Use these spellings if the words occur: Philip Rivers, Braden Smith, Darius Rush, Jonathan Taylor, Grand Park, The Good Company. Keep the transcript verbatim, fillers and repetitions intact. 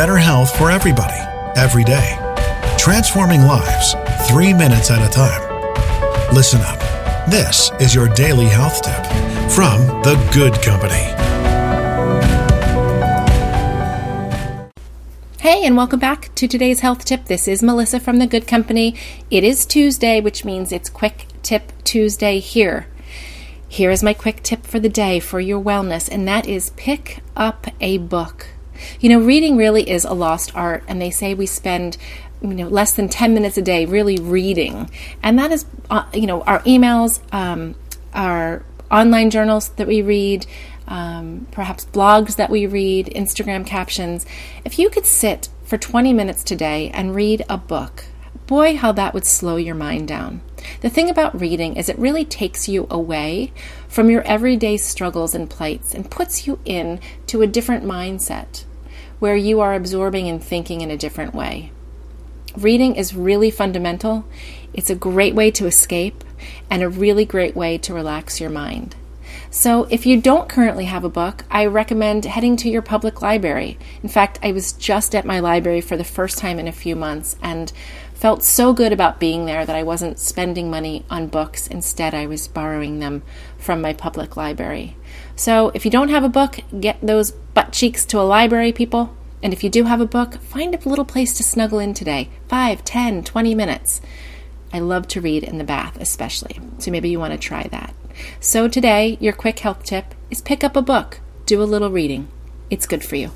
better health for everybody, every day. Transforming lives, three minutes at a time. Listen up. This is your daily health tip from The Good Company. Hey, and welcome back to today's health tip. This is Melissa from The Good Company. It is Tuesday, which means it's Quick Tip Tuesday here. Here is my quick tip for the day for your wellness, and that is pick up a book. You know, reading really is a lost art, and they say we spend, you know, less than ten minutes a day really reading. And that is, uh, you know, our emails, um, our online journals that we read, Um, perhaps blogs that we read, Instagram captions. If you could sit for twenty minutes today and read a book, boy, how that would slow your mind down. The thing about reading is it really takes you away from your everyday struggles and plights and puts you in to a different mindset where you are absorbing and thinking in a different way. Reading is really fundamental. It's a great way to escape and a really great way to relax your mind. So if you don't currently have a book, I recommend heading to your public library. In fact, I was just at my library for the first time in a few months and felt so good about being there that I wasn't spending money on books. Instead, I was borrowing them from my public library. So if you don't have a book, get those butt cheeks to a library, people. And if you do have a book, find a little place to snuggle in today. five, ten, twenty minutes. I love to read in the bath especially, so maybe you want to try that. So today, your quick health tip is pick up a book, do a little reading. It's good for you.